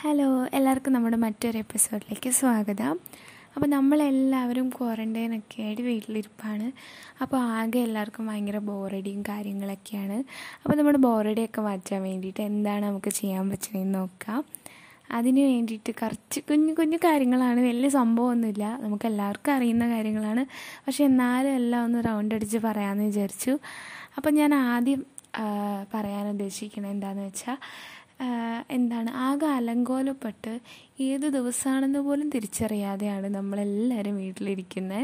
Hello എല്ലാവർക്കും നമ്മുടെ മറ്റൊരു എപ്പിസോഡിലേക്ക് സ്വാഗതം. അപ്പോൾ നമ്മളെല്ലാവരും ക്വാറൻറ്റൈനൊക്കെ ആയിട്ട് വീട്ടിലിരിപ്പാണ്. അപ്പോൾ ആകെ എല്ലാവർക്കും ഭയങ്കര ബോറടിയും കാര്യങ്ങളൊക്കെയാണ്. അപ്പോൾ നമ്മുടെ ബോറടിയൊക്കെ മാറ്റാൻ വേണ്ടിയിട്ട് എന്താണ് നമുക്ക് ചെയ്യാൻ പറ്റുന്നതെന്ന് നോക്കാം. അതിന് വേണ്ടിയിട്ട് കുറച്ച് കുഞ്ഞു കുഞ്ഞു കാര്യങ്ങളാണ്, വലിയ സംഭവമൊന്നുമില്ല, നമുക്കെല്ലാവർക്കും അറിയുന്ന കാര്യങ്ങളാണ്. പക്ഷേ എന്നാലും എല്ലാം ഒന്ന് റൗണ്ടടിച്ച് പറയാമെന്ന് വിചാരിച്ചു. അപ്പോൾ ഞാൻ ആദ്യം പറയാൻ ഉദ്ദേശിക്കുന്നത് എന്താണെന്ന് വെച്ചാൽ, എന്താണ് ആകെ അലങ്കോലപ്പെട്ട് ഏത് ദിവസമാണെന്ന് പോലും തിരിച്ചറിയാതെയാണ് നമ്മളെല്ലാവരും വീട്ടിലിരിക്കുന്നത്.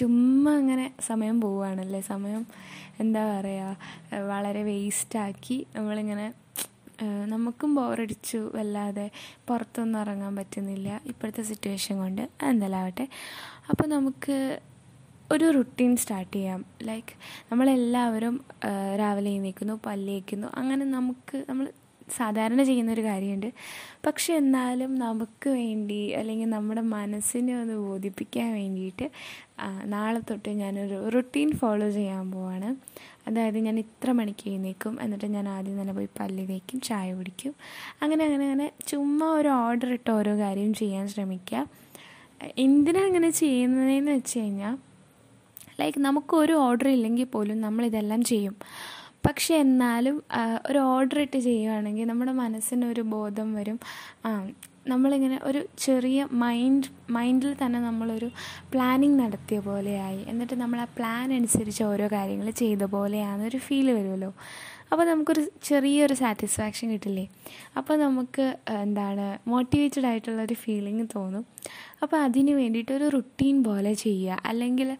ചുമ്മാ അങ്ങനെ സമയം പോവുകയാണല്ലേ, സമയം എന്താ പറയുക വളരെ വേസ്റ്റാക്കി നമ്മളിങ്ങനെ നമുക്കും ബോറടിച്ചു, വല്ലാതെ പുറത്തൊന്നും ഇറങ്ങാൻ പറ്റുന്നില്ല ഇപ്പോഴത്തെ സിറ്റുവേഷൻ കൊണ്ട്. അതെന്തായാലും ആവട്ടെ. അപ്പോൾ നമുക്ക് ഒരു റുട്ടീൻ സ്റ്റാർട്ട് ചെയ്യാം. ലൈക്ക് നമ്മളെല്ലാവരും രാവിലെ എഴുന്നേൽക്കുന്നു, പല്ലേക്കുന്നു, അങ്ങനെ നമ്മൾ സാധാരണ ചെയ്യുന്നൊരു കാര്യമുണ്ട്. പക്ഷെ എന്നാലും നമുക്ക് വേണ്ടി അല്ലെങ്കിൽ നമ്മുടെ മനസ്സിനെ ഒന്ന് ബോധിപ്പിക്കാൻ വേണ്ടിയിട്ട് നാളെ തൊട്ട് ഞാനൊരു റുട്ടീൻ ഫോളോ ചെയ്യാൻ പോവാണ്. അതായത് ഞാൻ ഇത്ര മണിക്ക് എഴുന്നേൽക്കും, എന്നിട്ട് ഞാൻ ആദ്യം തന്നെ പോയി പല്ല് തേക്കും, ചായ കുടിക്കും, അങ്ങനെ അങ്ങനെ അങ്ങനെ ചുമ്മാ ഒരു ഓർഡർ ഇട്ട് ഓരോ കാര്യം ചെയ്യാൻ ശ്രമിക്കുക. എന്തിനാണ് അങ്ങനെ ചെയ്യുന്നതെന്ന് വെച്ച് കഴിഞ്ഞാൽ, ലൈക്ക് നമുക്കൊരു ഓർഡർ ഇല്ലെങ്കിൽ പോലും നമ്മളിതെല്ലാം ചെയ്യും. പക്ഷെ എന്നാലും ഒരു ഓർഡർ ഇട്ട് ചെയ്യുകയാണെങ്കിൽ നമ്മുടെ മനസ്സിനൊരു ബോധം വരും. നമ്മളിങ്ങനെ ഒരു ചെറിയ മൈൻഡിൽ തന്നെ നമ്മളൊരു പ്ലാനിങ് നടത്തിയ പോലെയായി, എന്നിട്ട് നമ്മൾ ആ പ്ലാൻ അനുസരിച്ച് ഓരോ കാര്യങ്ങൾ ചെയ്ത പോലെയാണെന്നൊരു ഫീൽ വരുമല്ലോ. അപ്പോൾ നമുക്കൊരു ചെറിയൊരു സാറ്റിസ്ഫാക്ഷൻ കിട്ടില്ലേ, അപ്പോൾ നമുക്ക് എന്താണ് മോട്ടിവേറ്റഡ് ആയിട്ടുള്ളൊരു ഫീലിംഗ് തോന്നും. അപ്പോൾ അതിന് വേണ്ടിയിട്ടൊരു റുട്ടീൻ പോലെ ചെയ്യുക. അല്ലെങ്കിൽ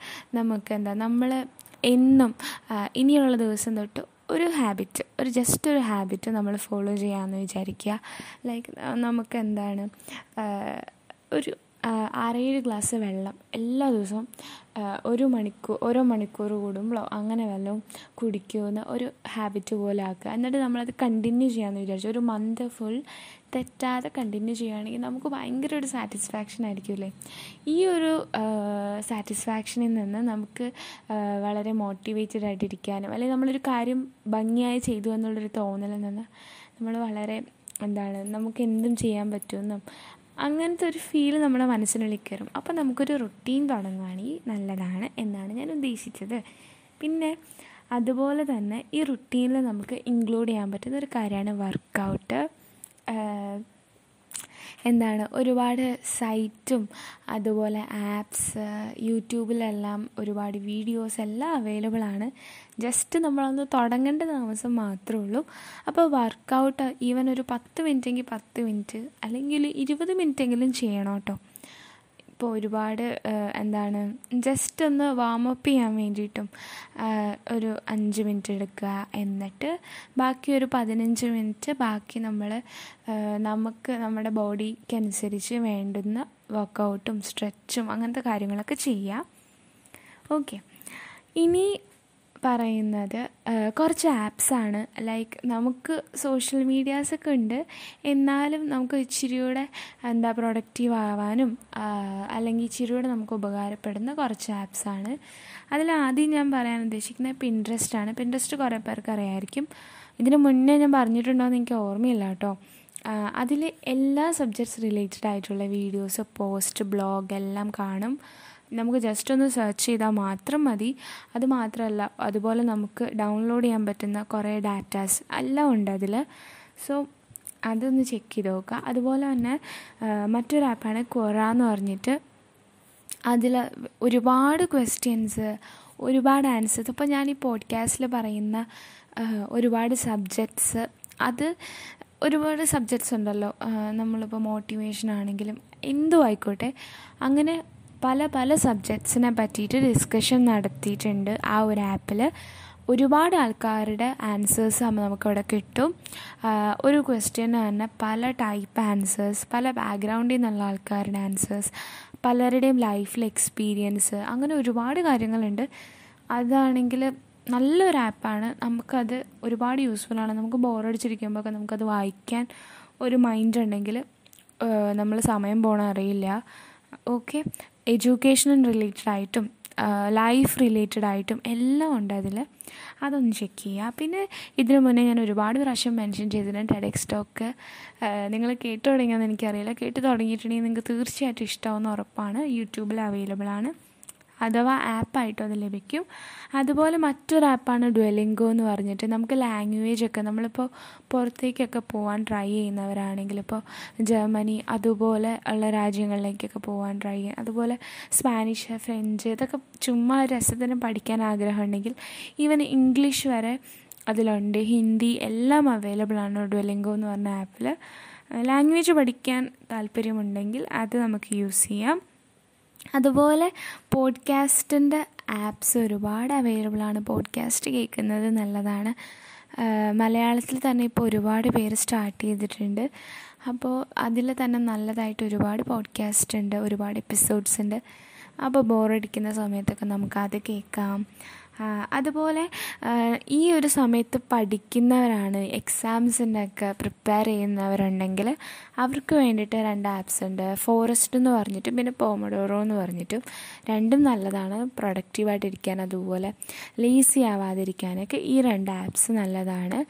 നമുക്ക് നമ്മൾ എന്നും ഇനിയുള്ള ദിവസം തൊട്ട് ഒരു ഹാബിറ്റ്, ഒരു ജസ്റ്റ് ഒരു ഹാബിറ്റ് നമ്മൾ ഫോളോ ചെയ്യാമെന്ന് വിചാരിക്കുക. ലൈക്ക് നമുക്കെന്താണ് ഒരു 6-7 ഗ്ലാസ് വെള്ളം എല്ലാ ദിവസവും ഓരോ മണിക്കൂർ കൂടുമ്പോൾ അങ്ങനെ വെള്ളം കുടിക്കുമെന്ന് ഒരു ഹാബിറ്റ് പോലെ ആക്കുക. എന്നിട്ട് നമ്മളത് കണ്ടിന്യൂ ചെയ്യാമെന്ന് വിചാരിച്ചു ഒരു മന്ത് ഫുൾ തെറ്റാതെ കണ്ടിന്യൂ ചെയ്യുകയാണെങ്കിൽ നമുക്ക് ഭയങ്കര ഒരു സാറ്റിസ്ഫാക്ഷൻ ആയിരിക്കുമല്ലേ. ഈ ഒരു സാറ്റിസ്ഫാക്ഷനിൽ നിന്ന് നമുക്ക് വളരെ മോട്ടിവേറ്റഡ് ആയിട്ടിരിക്കാനും, അല്ലെങ്കിൽ നമ്മളൊരു കാര്യം ഭംഗിയായി ചെയ്തു എന്നുള്ളൊരു തോന്നലിൽ നിന്ന് നമ്മൾ വളരെ നമുക്ക് എന്തും ചെയ്യാൻ പറ്റുമെന്നും അങ്ങനത്തെ ഒരു ഫീൽ നമ്മുടെ മനസ്സിനുള്ളിൽ കയറും. അപ്പോൾ നമുക്കൊരു റുട്ടീൻ തുടങ്ങുകയാണെങ്കിൽ നല്ലതാണ് എന്നാണ് ഞാൻ ഉദ്ദേശിച്ചത്. പിന്നെ അതുപോലെ തന്നെ ഈ റുട്ടീനിൽ നമുക്ക് ഇൻക്ലൂഡ് ചെയ്യാൻ പറ്റുന്ന ഒരു കാര്യമാണ് വർക്കൗട്ട്. ഒരുപാട് സൈറ്റും അതുപോലെ ആപ്സ്, യൂട്യൂബിലെല്ലാം ഒരുപാട് വീഡിയോസ് എല്ലാം അവൈലബിളാണ്. ജസ്റ്റ് നമ്മളൊന്ന് തുടങ്ങേണ്ട താമസം മാത്രമേ ഉള്ളൂ. അപ്പോൾ വർക്കൗട്ട് ഈവൻ ഒരു 10 മിനിറ്റ് അല്ലെങ്കിൽ 20 മിനിറ്റ് എങ്കിലും ചെയ്യണം കേട്ടോ. ഇപ്പോൾ ഒരുപാട് ജസ്റ്റ് ഒന്ന് വാമപ്പ് ചെയ്യാൻ വേണ്ടിയിട്ടും ഒരു 5 മിനിറ്റ് എടുക്കുക, എന്നിട്ട് ബാക്കി ഒരു 15 മിനിറ്റ് ബാക്കി നമുക്ക് നമ്മുടെ ബോഡിക്കനുസരിച്ച് വേണ്ടുന്ന വർക്കൗട്ടും സ്ട്രെച്ചും അങ്ങനത്തെ കാര്യങ്ങളൊക്കെ ചെയ്യാം. ഓക്കെ, ഇനി പറയുന്നത് കുറച്ച് ആപ്സാണ്. ലൈക്ക് നമുക്ക് സോഷ്യൽ മീഡിയാസൊക്കെ ഉണ്ട്, എന്നാലും നമുക്ക് ഇച്ചിരിയൂടെ പ്രൊഡക്റ്റീവ് ആവാനും അല്ലെങ്കിൽ ഇച്ചിരിയൂടെ നമുക്ക് ഉപകാരപ്പെടുന്ന കുറച്ച് ആപ്സാണ്. അതിലാദ്യം ഞാൻ പറയാൻ ഉദ്ദേശിക്കുന്നത് പിൻട്രസ്റ്റാണ്. പിൻട്രസ്റ്റ് കുറേ പേർക്ക് അറിയാമായിരിക്കും. ഇതിന് മുന്നേ ഞാൻ പറഞ്ഞിട്ടുണ്ടോയെന്ന് എനിക്ക് ഓർമ്മയില്ല കേട്ടോ. അതിൽ എല്ലാ സബ്ജക്ട്സ് റിലേറ്റഡ് ആയിട്ടുള്ള വീഡിയോസ്, പോസ്റ്റ്, ബ്ലോഗ് എല്ലാം കാണും. നമുക്ക് ജസ്റ്റ് ഒന്ന് സെർച്ച് ചെയ്താൽ മാത്രം മതി. അതുമാത്രമല്ല, അതുപോലെ നമുക്ക് ഡൗൺലോഡ് ചെയ്യാൻ പറ്റുന്ന കുറേ ഡാറ്റാസ് എല്ലാം ഉണ്ട് അതിൽ. സോ അതൊന്ന് ചെക്ക് ചെയ്ത് നോക്കുക. അതുപോലെ തന്നെ മറ്റൊരു ആപ്പാണ് ക്വോറ എന്ന് പറഞ്ഞിട്ട്. അതിൽ ഒരുപാട് ക്വസ്റ്റ്യൻസ്, ഒരുപാട് ആൻസേഴ്സ്. ഇപ്പോൾ ഞാൻ ഈ പോഡ്കാസ്റ്റിൽ പറയുന്ന ഒരുപാട് സബ്ജക്ട്സ്, ഒരുപാട് സബ്ജക്ട്സ് ഉണ്ടല്ലോ. നമ്മളിപ്പോൾ മോട്ടിവേഷൻ ആണെങ്കിലും എന്തും ആയിക്കോട്ടെ, അങ്ങനെ പല പല സബ്ജക്ട്സിനെ പറ്റിയിട്ട് ഡിസ്കഷൻ നടത്തിയിട്ടുണ്ട് ആ ഒരു ആപ്പിൽ. ഒരുപാട് ആൾക്കാരുടെ ആൻസേഴ്സ് നമുക്കവിടെ കിട്ടും. ഒരു ക്വസ്റ്റ്യന് തന്നെ പല ടൈപ്പ് ആൻസേഴ്സ്, പല ബാക്ക്ഗ്രൗണ്ടിൽ നിന്നുള്ള ആൾക്കാരുടെ ആൻസേഴ്സ്, പലരുടെയും ലൈഫിൽ എക്സ്പീരിയൻസ്, അങ്ങനെ ഒരുപാട് കാര്യങ്ങളുണ്ട്. അതാണെങ്കിൽ നല്ലൊരു ആപ്പാണ്. നമുക്കത് ഒരുപാട് യൂസ്ഫുള്ളാണ്. നമുക്ക് ബോറടിച്ചിരിക്കുമ്പോഴൊക്കെ നമുക്കത് വായിക്കാൻ ഒരു മൈൻഡ് ഉണ്ടെങ്കിൽ നമ്മൾ സമയം പോകണം അറിയില്ല. ഓക്കെ, എഡ്യൂക്കേഷനും റിലേറ്റഡ് ആയിട്ടും ലൈഫ് റിലേറ്റഡായിട്ടും എല്ലാം ഉണ്ട് അതിൽ. അതൊന്ന് ചെക്ക് ചെയ്യുക. പിന്നെ ഇതിനു മുന്നേ ഞാൻ ഒരുപാട് പ്രാവശ്യം മെൻഷൻ ചെയ്തിട്ടുണ്ട് TEDx Talk. നിങ്ങൾ കേട്ടു തുടങ്ങിയെന്ന് എനിക്കറിയില്ല, കേട്ടു തുടങ്ങിയിട്ടുണ്ടെങ്കിൽ നിങ്ങൾക്ക് തീർച്ചയായിട്ടും ഇഷ്ടമാവുന്ന ഉറപ്പാണ്. യൂട്യൂബിൽ അവൈലബിൾ ആണ്, അഥവാ ആപ്പായിട്ടും അത് ലഭിക്കും. അതുപോലെ മറ്റൊരു ആപ്പാണ് ഡ്വെലിംഗോ എന്ന് പറഞ്ഞിട്ട്. നമുക്ക് ലാംഗ്വേജൊക്കെ നമ്മളിപ്പോൾ പുറത്തേക്കൊക്കെ പോകാൻ ട്രൈ ചെയ്യുന്നവരാണെങ്കിൽ, ഇപ്പോൾ ജർമ്മനി അതുപോലെ ഉള്ള രാജ്യങ്ങളിലേക്കൊക്കെ പോകാൻ ട്രൈ ചെയ്യുക, അതുപോലെ സ്പാനിഷ്, ഫ്രഞ്ച്, ഇതൊക്കെ ചുമ്മാ രസത്തിന് പഠിക്കാൻ ആഗ്രഹമുണ്ടെങ്കിൽ ഈവൻ ഇംഗ്ലീഷ് വരെ അതിലുണ്ട്. ഹിന്ദി എല്ലാം അവൈലബിളാണ് ഡ്വെലിംഗോ എന്ന് പറഞ്ഞ ആപ്പിൽ. ലാംഗ്വേജ് പഠിക്കാൻ താല്പര്യമുണ്ടെങ്കിൽ അത് നമുക്ക് യൂസ് ചെയ്യാം. അതുപോലെ പോഡ്കാസ്റ്റിൻ്റെ ആപ്സ് ഒരുപാട് അവൈലബിളാണ്. പോഡ്കാസ്റ്റ് കേൾക്കുന്നത് നല്ലതാണ്. മലയാളത്തിൽ തന്നെ ഇപ്പോൾ ഒരുപാട് പേര് സ്റ്റാർട്ട് ചെയ്തിട്ടുണ്ട്. അപ്പോൾ അതിൽ തന്നെ നല്ലതായിട്ട് ഒരുപാട് പോഡ്കാസ്റ്റ് ഉണ്ട്, ഒരുപാട് എപ്പിസോഡ്സ് ഉണ്ട്. അപ്പോൾ ബോറടിക്കുന്ന സമയത്തൊക്കെ നമുക്കത് കേൾക്കാം. അതുപോലെ ഈ ഒരു സമയത്ത് പഠിക്കുന്നവരാണ്, എക്സാംസിനൊക്കെ പ്രിപ്പയർ ചെയ്യുന്നവരുണ്ടെങ്കിൽ അവർക്ക് വേണ്ടിയിട്ട് രണ്ട് ആപ്സ് ഉണ്ട്. ഫോറസ്റ്റ് എന്ന് പറഞ്ഞിട്ടും പിന്നെ പോമഡോറോ എന്ന് പറഞ്ഞിട്ടും. രണ്ടും നല്ലതാണ് പ്രൊഡക്റ്റീവായിട്ടിരിക്കാൻ, അതുപോലെ ലേസി ആവാതിരിക്കാനൊക്കെ ഈ രണ്ട് ആപ്സ് നല്ലതാണ്.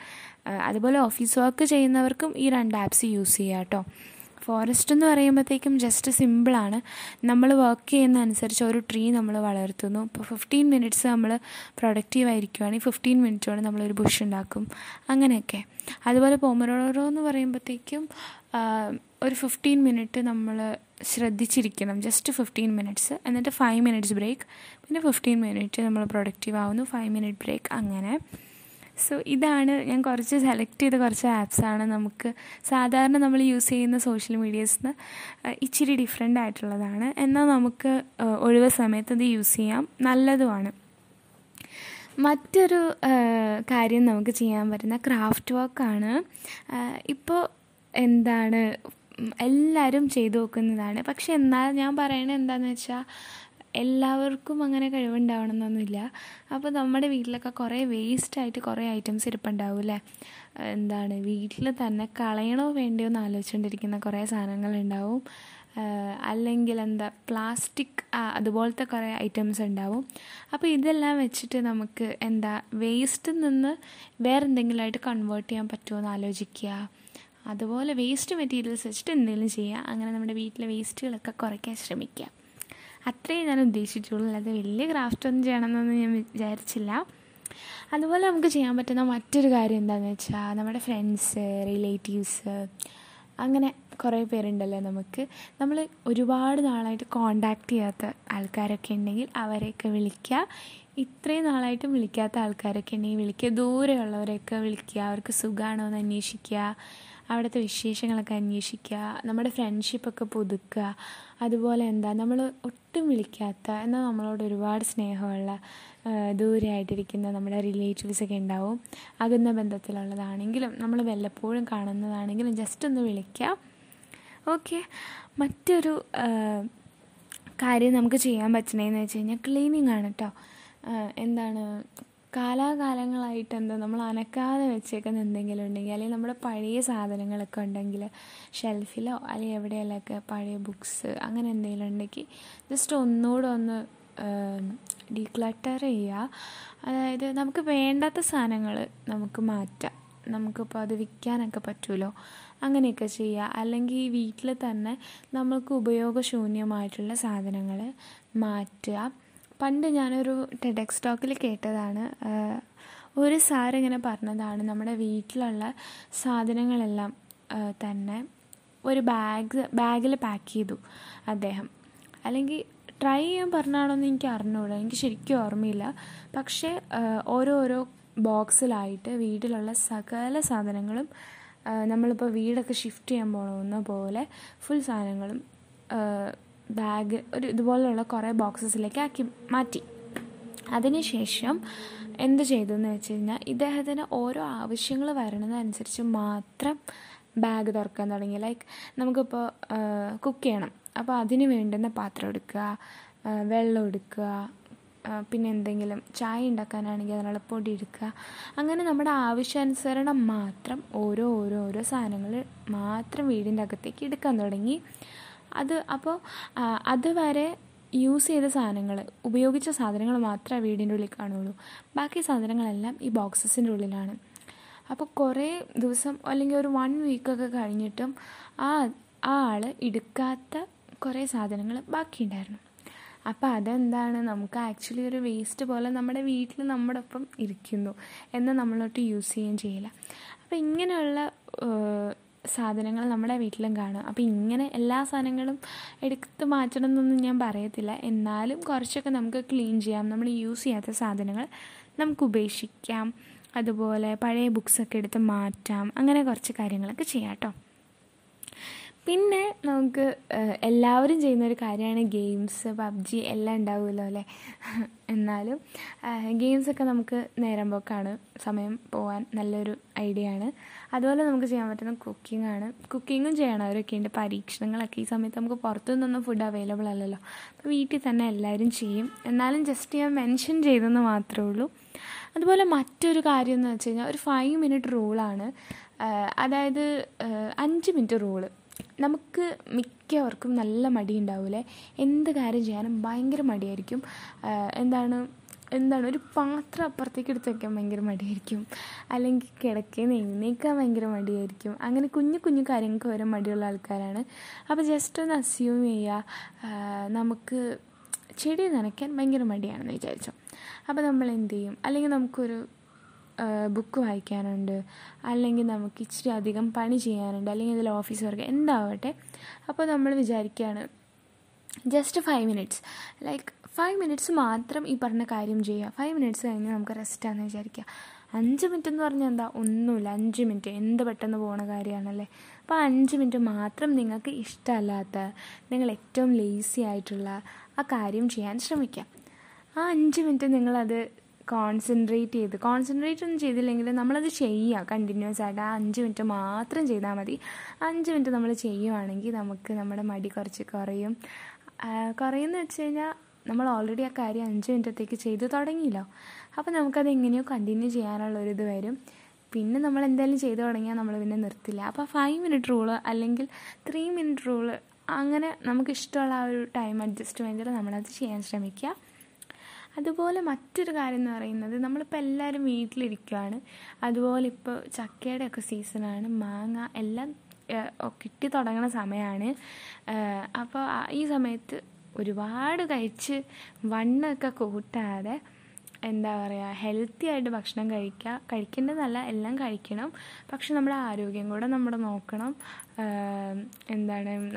അതുപോലെ ഓഫീസ് വർക്ക് ചെയ്യുന്നവർക്കും ഈ രണ്ട് ആപ്സ് യൂസ് ചെയ്യാം കേട്ടോ. ഫോറസ്റ്റ് എന്ന് പറയുമ്പോഴത്തേക്കും ജസ്റ്റ് സിമ്പിളാണ്. നമ്മൾ വർക്ക് ചെയ്യുന്ന അനുസരിച്ച് ഒരു ട്രീ നമ്മൾ വളർത്തുന്നു. ഇപ്പോൾ 15 minutes നമ്മൾ പ്രൊഡക്റ്റീവായിരിക്കുകയാണെങ്കിൽ 15 minutes കൊണ്ട് നമ്മളൊരു ബുഷ് ഉണ്ടാക്കും, അങ്ങനെയൊക്കെ. അതുപോലെ പോമഡോറോ എന്ന് പറയുമ്പോഴത്തേക്കും ഒരു 15 minutes നമ്മൾ ശ്രദ്ധിച്ചിരിക്കണം, ജസ്റ്റ് 15 minutes, എന്നിട്ട് 5 minutes ബ്രേക്ക്, പിന്നെ 15 minutes നമ്മൾ പ്രൊഡക്റ്റീവ് ആവുന്നു, 5 minute ബ്രേക്ക്, അങ്ങനെ. സോ ഇതാണ് ഞാൻ കുറച്ച് സെലക്ട് ചെയ്ത കുറച്ച് ആപ്സാണ് നമുക്ക് സാധാരണ നമ്മൾ യൂസ് ചെയ്യുന്ന സോഷ്യൽ മീഡിയസിന് ഇച്ചിരി ഡിഫറെൻ്റ് ആയിട്ടുള്ളതാണ്. എന്നാൽ നമുക്ക് ഒഴിവ് സമയത്ത് ഇത് യൂസ് ചെയ്യാം, നല്ലതുമാണ്. മറ്റൊരു കാര്യം നമുക്ക് ചെയ്യാൻ പറ്റുന്ന ക്രാഫ്റ്റ് വർക്കാണ്. ഇപ്പോൾ എന്താണ് എല്ലാവരും ചെയ്തു നോക്കുന്നതാണ്. പക്ഷെ എന്നാൽ ഞാൻ പറയണത് എന്താണെന്ന് വെച്ചാൽ എല്ലാവർക്കും അങ്ങനെ കഴിവുണ്ടാവണം എന്നൊന്നുമില്ല. അപ്പോൾ നമ്മുടെ വീട്ടിലൊക്കെ കുറേ വേസ്റ്റായിട്ട് കുറേ ഐറ്റംസ് ഇരിപ്പുണ്ടാവും അല്ലേ. എന്താണ് വീട്ടിൽ തന്നെ കളയണോ വേണ്ടിയോ എന്ന് ആലോചിച്ചുകൊണ്ടിരിക്കുന്ന കുറേ സാധനങ്ങളുണ്ടാവും. അല്ലെങ്കിൽ എന്താ പ്ലാസ്റ്റിക് അതുപോലത്തെ കുറേ ഐറ്റംസ് ഉണ്ടാവും. അപ്പോൾ ഇതെല്ലാം വെച്ചിട്ട് നമുക്ക് എന്താ വേസ്റ്റിൽ നിന്ന് വേറെ എന്തെങ്കിലുമായിട്ട് കൺവേർട്ട് ചെയ്യാൻ പറ്റുമോ എന്ന് ആലോചിക്കുക. അതുപോലെ വേസ്റ്റ് മെറ്റീരിയൽസ് വെച്ചിട്ട് എന്തെങ്കിലും ചെയ്യുക. അങ്ങനെ നമ്മുടെ വീട്ടിലെ വേസ്റ്റുകളൊക്കെ കുറയ്ക്കാൻ ശ്രമിക്കുക. അത്രയും ഞാൻ ഉദ്ദേശിച്ചുള്ളൂ, അല്ലാതെ വലിയ ക്രാഫ്റ്റൊന്നും ചെയ്യണമെന്നൊന്നും ഞാൻ വിചാരിച്ചില്ല. അതുപോലെ നമുക്ക് ചെയ്യാൻ പറ്റുന്ന മറ്റൊരു കാര്യം എന്താണെന്ന് വെച്ചാൽ, നമ്മുടെ ഫ്രണ്ട്സ്, റിലേറ്റീവ്സ്, അങ്ങനെ കുറേ പേരുണ്ടല്ലോ നമുക്ക്, നമ്മൾ ഒരുപാട് നാളായിട്ട് കോണ്ടാക്റ്റ് ചെയ്യാത്ത ആൾക്കാരൊക്കെ ഉണ്ടെങ്കിൽ അവരെയൊക്കെ വിളിക്കുക. ഇത്രയും നാളായിട്ടും വിളിക്കാത്ത ആൾക്കാരൊക്കെ ഉണ്ടെങ്കിൽ വിളിക്കുക. ദൂരെയുള്ളവരെയൊക്കെ വിളിക്കുക, അവർക്ക് സുഖമാണോ എന്ന് അന്വേഷിക്കുക, അവിടുത്തെ വിശേഷങ്ങളൊക്കെ അന്വേഷിക്കുക, നമ്മുടെ ഫ്രണ്ട്ഷിപ്പൊക്കെ പുതുക്കുക. അതുപോലെ എന്താ നമ്മൾ ഒട്ടും വിളിക്കാത്ത എന്നാൽ നമ്മളോട് ഒരുപാട് സ്നേഹമുള്ള ദൂരെയായിട്ടിരിക്കുന്ന നമ്മുടെ റിലേറ്റീവ്സൊക്കെ ഉണ്ടാവും. അകന്ന ബന്ധത്തിലുള്ളതാണെങ്കിലും നമ്മൾ വല്ലപ്പോഴും കാണുന്നതാണെങ്കിലും ജസ്റ്റ് ഒന്ന് വിളിക്കുക. ഓക്കെ, മറ്റൊരു കാര്യം നമുക്ക് ചെയ്യാൻ പറ്റണതെന്ന് വെച്ച് കഴിഞ്ഞാൽ ക്ലീനിങ് ആണ് കേട്ടോ. എന്താണ് കാലാകാലങ്ങളായിട്ട് എന്താ നമ്മൾ അനക്കാതെ വെച്ചേക്കുന്ന എന്തെങ്കിലും ഉണ്ടെങ്കിൽ, അല്ലെങ്കിൽ നമ്മുടെ പഴയ സാധനങ്ങളൊക്കെ ഉണ്ടെങ്കിൽ, ഷെൽഫിലോ അല്ലെങ്കിൽ എവിടെയെങ്കിലൊക്കെ പഴയ ബുക്സ് അങ്ങനെ എന്തെങ്കിലും ഉണ്ടെങ്കിൽ ജസ്റ്റ് ഒന്നുകൂടെ ഒന്ന് ഡീക്ലട്ടർ ചെയ്യുക. അതായത് നമുക്ക് വേണ്ടാത്ത സാധനങ്ങൾ നമുക്ക് മാറ്റാം. നമുക്കിപ്പോൾ അത് വിൽക്കാനൊക്കെ പറ്റുമല്ലോ, അങ്ങനെയൊക്കെ ചെയ്യുക. അല്ലെങ്കിൽ വീട്ടിൽ തന്നെ നമുക്ക് ഉപയോഗശൂന്യമായിട്ടുള്ള സാധനങ്ങൾ മാറ്റുക. പണ്ട് ഞാനൊരു TEDx Talk-ൽ കേട്ടതാണ്, ഒരു സാറിങ്ങനെ പറഞ്ഞതാണ്, നമ്മുടെ വീട്ടിലുള്ള സാധനങ്ങളെല്ലാം തന്നെ ഒരു ബാഗിൽ പാക്ക് ചെയ്തു അദ്ദേഹം. അല്ലെങ്കിൽ ട്രൈ ചെയ്യാൻ പറഞ്ഞാണോന്ന് എനിക്ക് അറിഞ്ഞൂടാ, എനിക്ക് ശരിക്കും ഓർമ്മയില്ല. പക്ഷേ ഓരോരോ ബോക്സിലായിട്ട് വീട്ടിലുള്ള സകല സാധനങ്ങളും, നമ്മളിപ്പോൾ വീടൊക്കെ ഷിഫ്റ്റ് ചെയ്യാൻ പോകുന്ന പോലെ ഫുൾ സാധനങ്ങളും ബാഗ് ഒരു ഇതുപോലെയുള്ള കുറേ ബോക്സസിലേക്ക് ആക്കി മാറ്റി. അതിനുശേഷം എന്ത് ചെയ്തു എന്ന് വെച്ച് കഴിഞ്ഞാൽ, ഇദ്ദേഹത്തിന് ഓരോ ആവശ്യങ്ങൾ വരുന്നതനുസരിച്ച് മാത്രം ബാഗ് തുറക്കാൻ തുടങ്ങി. ലൈക്ക് നമുക്കിപ്പോൾ കുക്ക് ചെയ്യണം, അപ്പോൾ അതിന് വേണ്ടുന്ന പാത്രം എടുക്കുക, വെള്ളം എടുക്കുക, പിന്നെ എന്തെങ്കിലും ചായ ഉണ്ടാക്കാനാണെങ്കിൽ അതിനുള്ള പൊടി എടുക്കുക. അങ്ങനെ നമ്മുടെ ആവശ്യാനുസരണം മാത്രം ഓരോ ഓരോ ഓരോ സാധനങ്ങൾ മാത്രം വീടിൻ്റെ അകത്തേക്ക് എടുക്കാൻ തുടങ്ങി. അത് അപ്പോൾ അതുവരെ യൂസ് ചെയ്ത സാധനങ്ങൾ, ഉപയോഗിച്ച സാധനങ്ങൾ മാത്രമേ വീടിൻ്റെ ഉള്ളിൽ കാണുള്ളൂ. ബാക്കി സാധനങ്ങളെല്ലാം ഈ ബോക്സസിൻ്റെ ഉള്ളിലാണ്. അപ്പോൾ കുറേ ദിവസം അല്ലെങ്കിൽ ഒരു 1 വീക്കൊക്കെ കഴിഞ്ഞിട്ടും ആ ആൾ എടുക്കാത്ത കുറേ സാധനങ്ങൾ ബാക്കിയുണ്ടായിരുന്നു. അപ്പോൾ അതെന്താണ്, നമുക്ക് ആക്ച്വലി ഒരു വേസ്റ്റ് പോലെ നമ്മുടെ വീട്ടിൽ നമ്മുടെ ഒപ്പം ഇരിക്കുന്നു, എന്നാൽ നമ്മളൊട്ട് യൂസ് ചെയ്യുകയും ചെയ്യില്ല. അപ്പോൾ ഇങ്ങനെയുള്ള സാധനങ്ങൾ നമ്മുടെ വീട്ടിലും കാണും. അപ്പോൾ ഇങ്ങനെ എല്ലാ സാധനങ്ങളും എടുത്ത് മാറ്റണം എന്നൊന്നും ഞാൻ പറയത്തില്ല, എന്നാലും കുറച്ചൊക്കെ നമുക്ക് ക്ലീൻ ചെയ്യാം. നമ്മൾ യൂസ് ചെയ്യാത്ത സാധനങ്ങൾ നമുക്ക് ഉപേക്ഷിക്കാം, അതുപോലെ പഴയ ബുക്സൊക്കെ എടുത്ത് മാറ്റാം, അങ്ങനെ കുറച്ച് കാര്യങ്ങളൊക്കെ ചെയ്യാം കേട്ടോ. പിന്നെ നമുക്ക് എല്ലാവരും ചെയ്യുന്നൊരു കാര്യമാണ് ഗെയിംസ്. പബ്ജി എല്ലാം ഉണ്ടാവുമല്ലോ അല്ലേ, എന്നാലും ഗെയിംസൊക്കെ നമുക്ക് നേരം പോക്കാണ്, സമയം പോകാൻ നല്ലൊരു ഐഡിയ ആണ്. അതുപോലെ നമുക്ക് ചെയ്യാൻ പറ്റുന്ന കുക്കിംഗാണ്. കുക്കിങ്ങും ചെയ്യണം, അവരൊക്കെയുണ്ട് പരീക്ഷണങ്ങളൊക്കെ. ഈ സമയത്ത് നമുക്ക് പുറത്തുനിന്നൊന്നും ഫുഡ് അവൈലബിൾ അല്ലല്ലോ, അപ്പോൾ വീട്ടിൽ തന്നെ എല്ലാവരും ചെയ്യും. എന്നാലും ജസ്റ്റ് ഞാൻ മെൻഷൻ ചെയ്തെന്ന് മാത്രമേ ഉള്ളൂ. അതുപോലെ മറ്റൊരു കാര്യം എന്ന് വെച്ച് കഴിഞ്ഞാൽ ഒരു 5 മിനിറ്റ് റൂളാണ്. അതായത് 5 മിനിറ്റ് റൂള്. നമുക്ക് മിക്കവർക്കും നല്ല മടിയുണ്ടാവില്ലേ, എന്ത് കാര്യം ചെയ്യാനും ഭയങ്കര മടിയായിരിക്കും. എന്താണ് ഒരു പാത്രം അപ്പുറത്തേക്ക് എടുത്ത് വയ്ക്കാൻ ഭയങ്കര മടിയായിരിക്കും, അല്ലെങ്കിൽ കിടക്കേന്ന് എഴുന്നേക്കാൻ ഭയങ്കര മടിയായിരിക്കും. അങ്ങനെ കുഞ്ഞു കുഞ്ഞു കാര്യങ്ങൾക്ക് വരെ മടിയുള്ള ആൾക്കാരാണ്. അപ്പോൾ ജസ്റ്റ് ഒന്ന് അസ്യൂം ചെയ്യുക, നമുക്ക് ചെടി നനയ്ക്കാൻ ഭയങ്കര മടിയാണെന്ന് വിചാരിച്ചോ. അപ്പോൾ നമ്മൾ എന്ത് ചെയ്യും, അല്ലെങ്കിൽ നമുക്കൊരു ബുക്ക് വായിക്കാനുണ്ട്, അല്ലെങ്കിൽ നമുക്ക് ഇച്ചിരി അധികം പണി ചെയ്യാനുണ്ട്, അല്ലെങ്കിൽ ഇതിൽ ഓഫീസ് വർക്ക് എന്താവട്ടെ. അപ്പോൾ നമ്മൾ വിചാരിക്കുകയാണ് ജസ്റ്റ് 5 മിനിറ്റ്സ്, ലൈക്ക് 5 മിനിറ്റ്സ് മാത്രം ഈ പറഞ്ഞ കാര്യം ചെയ്യുക, 5 മിനിറ്റ്സ് കഴിഞ്ഞ് നമുക്ക് റെസ്റ്റാണെന്ന് വിചാരിക്കുക. 5 മിനിറ്റ് എന്ന് പറഞ്ഞാൽ എന്താ, ഒന്നുമില്ല, 5 മിനിറ്റ് എന്ത് പെട്ടെന്ന് പോകുന്ന കാര്യമാണല്ലേ. അപ്പോൾ 5 മിനിറ്റ് മാത്രം നിങ്ങൾക്ക് ഇഷ്ടമല്ലാത്ത, നിങ്ങൾ ഏറ്റവും ലേസി ആയിട്ടുള്ള ആ കാര്യം ചെയ്യാൻ ശ്രമിക്കുക. ആ 5 മിനിറ്റ് നിങ്ങളത് കോൺസെൻട്രേറ്റ് ഒന്നും ചെയ്തില്ലെങ്കിൽ നമ്മളത് ചെയ്യുക കണ്ടിന്യൂസ് ആയിട്ട്. ആ 5 മിനിറ്റ് മാത്രം ചെയ്താൽ മതി. 5 മിനിറ്റ് നമ്മൾ ചെയ്യുവാണെങ്കിൽ നമുക്ക് നമ്മുടെ മടി കുറച്ച് കുറയും. കുറയുമെന്ന് വെച്ച് കഴിഞ്ഞാൽ നമ്മൾ ഓൾറെഡി ആ കാര്യം 5 മിനിറ്റത്തേക്ക് ചെയ്ത് തുടങ്ങിയില്ലോ, അപ്പോൾ നമുക്കത് എങ്ങനെയോ കണ്ടിന്യൂ ചെയ്യാനുള്ളൊരിത് വരും. പിന്നെ നമ്മൾ എന്തായാലും ചെയ്തു തുടങ്ങിയാൽ നമ്മൾ പിന്നെ നിർത്തില്ല. അപ്പോൾ 5 മിനിറ്റ് റൂള് അല്ലെങ്കിൽ 3 മിനിറ്റ് റൂള്, അങ്ങനെ നമുക്കിഷ്ടമുള്ള ആ ഒരു ടൈം അഡ്ജസ്റ്റ്മെൻറ്റിൽ നമ്മളത് ചെയ്യാൻ ശ്രമിക്കുക. അതുപോലെ മറ്റൊരു കാര്യം എന്ന് പറയുന്നത്, നമ്മളിപ്പോൾ എല്ലാവരും വീട്ടിലിരിക്കുകയാണ്. അതുപോലെ ഇപ്പോൾ ചക്കയുടെ ഒക്കെ സീസണാണ്, മാങ്ങ എല്ലാം കിട്ടി തുടങ്ങുന്ന സമയമാണ്. അപ്പോൾ ഈ സമയത്ത് ഒരുപാട് കഴിച്ച് വണ്ണമൊക്കെ കൂട്ടാതെ എന്താ പറയുക, ഹെൽത്തി ആയിട്ട് ഭക്ഷണം കഴിക്കേണ്ടതല്ല, എല്ലാം കഴിക്കണം, പക്ഷെ നമ്മുടെ ആരോഗ്യം കൂടെ നമ്മൾ നോക്കണം.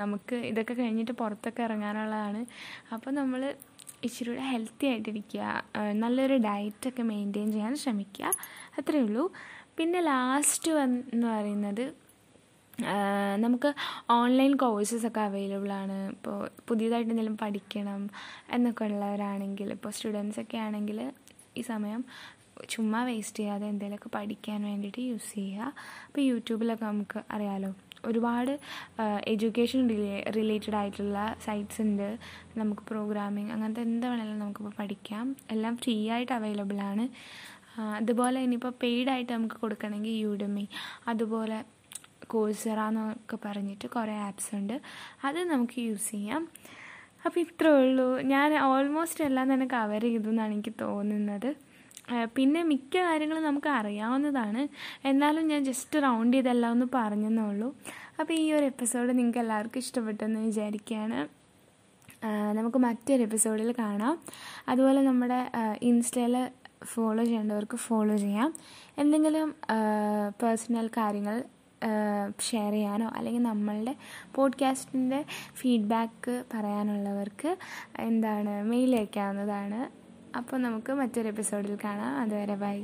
നമുക്ക് ഇതൊക്കെ കഴിഞ്ഞിട്ട് പുറത്തൊക്കെ ഇറങ്ങാനുള്ളതാണ്. അപ്പോൾ നമ്മൾ ഇച്ചിരി കൂടെ ഹെൽത്തി ആയിട്ടിരിക്കുക, നല്ലൊരു ഡയറ്റൊക്കെ മെയിൻറ്റെയിൻ ചെയ്യാൻ ശ്രമിക്കുക, അത്രയേ ഉള്ളൂ. പിന്നെ ലാസ്റ്റ് എന്ന് പറയുന്നത്, നമുക്ക് ഓൺലൈൻ കോഴ്സസൊക്കെ അവൈലബിളാണ്. ഇപ്പോൾ പുതിയതായിട്ട് എന്തെങ്കിലും പഠിക്കണം എന്നൊക്കെ ഉള്ളവരാണെങ്കിൽ, ഇപ്പോൾ സ്റ്റുഡൻസൊക്കെ ആണെങ്കിൽ ഈ സമയം ചുമ്മാ വേസ്റ്റ് ചെയ്യാതെ എന്തെങ്കിലുമൊക്കെ പഠിക്കാൻ വേണ്ടിയിട്ട് യൂസ് ചെയ്യുക. അപ്പോൾ യൂട്യൂബിലൊക്കെ നമുക്ക് അറിയാമല്ലോ ഒരുപാട് എഡ്യൂക്കേഷൻ റിലേറ്റഡ് ആയിട്ടുള്ള സൈറ്റ്സ് ഉണ്ട്. നമുക്ക് പ്രോഗ്രാമിംഗ് അങ്ങനത്തെ എന്ത് വേണമെങ്കിലും നമുക്കിപ്പോൾ പഠിക്കാം, എല്ലാം ഫ്രീ ആയിട്ട് അവൈലബിളാണ്. അതുപോലെ ഇനിയിപ്പോൾ പെയ്ഡായിട്ട് നമുക്ക് കൊടുക്കണമെങ്കിൽ യൂഡമി, അതുപോലെ കോഴ്സറ എന്നൊക്കെ പറഞ്ഞിട്ട് കുറേ ആപ്സ് ഉണ്ട്, അത് നമുക്ക് യൂസ് ചെയ്യാം. അപ്പോൾ ഇത്രയേ ഉള്ളൂ. ഞാൻ ഓൾമോസ്റ്റ് എല്ലാം തന്നെ കവർ ചെയ്തു എന്നാണ് എനിക്ക് തോന്നുന്നത്. പിന്നെ മിക്ക കാര്യങ്ങളും നമുക്ക് അറിയാവുന്നതാണ്, എന്നാലും ഞാൻ ജസ്റ്റ് റൗണ്ട് ചെയ്തെല്ലാം ഒന്ന് പറഞ്ഞെന്നേ ഉള്ളൂ. അപ്പോൾ ഈ ഒരു എപ്പിസോഡ് നിങ്ങൾക്ക് എല്ലാവർക്കും ഇഷ്ടപ്പെട്ടെന്ന് വിചാരിക്കുകയാണ്. നമുക്ക് മറ്റൊരു എപ്പിസോഡിൽ കാണാം. അതുപോലെ നമ്മുടെ ഇൻസ്റ്റയിൽ ഫോളോ ചെയ്യേണ്ടവർക്ക് ഫോളോ ചെയ്യാം. എന്തെങ്കിലും പേഴ്സണൽ കാര്യങ്ങൾ ഷെയർ ചെയ്യാനോ അല്ലെങ്കിൽ നമ്മളുടെ പോഡ്കാസ്റ്റിൻ്റെ ഫീഡ്ബാക്ക് പറയാനുള്ളവർക്ക് മെയിൽ അയക്കാവുന്നതാണ്. അപ്പോൾ നമുക്ക് മറ്റൊരു എപ്പിസോഡിൽ കാണാം. അതുവരെ ബൈ.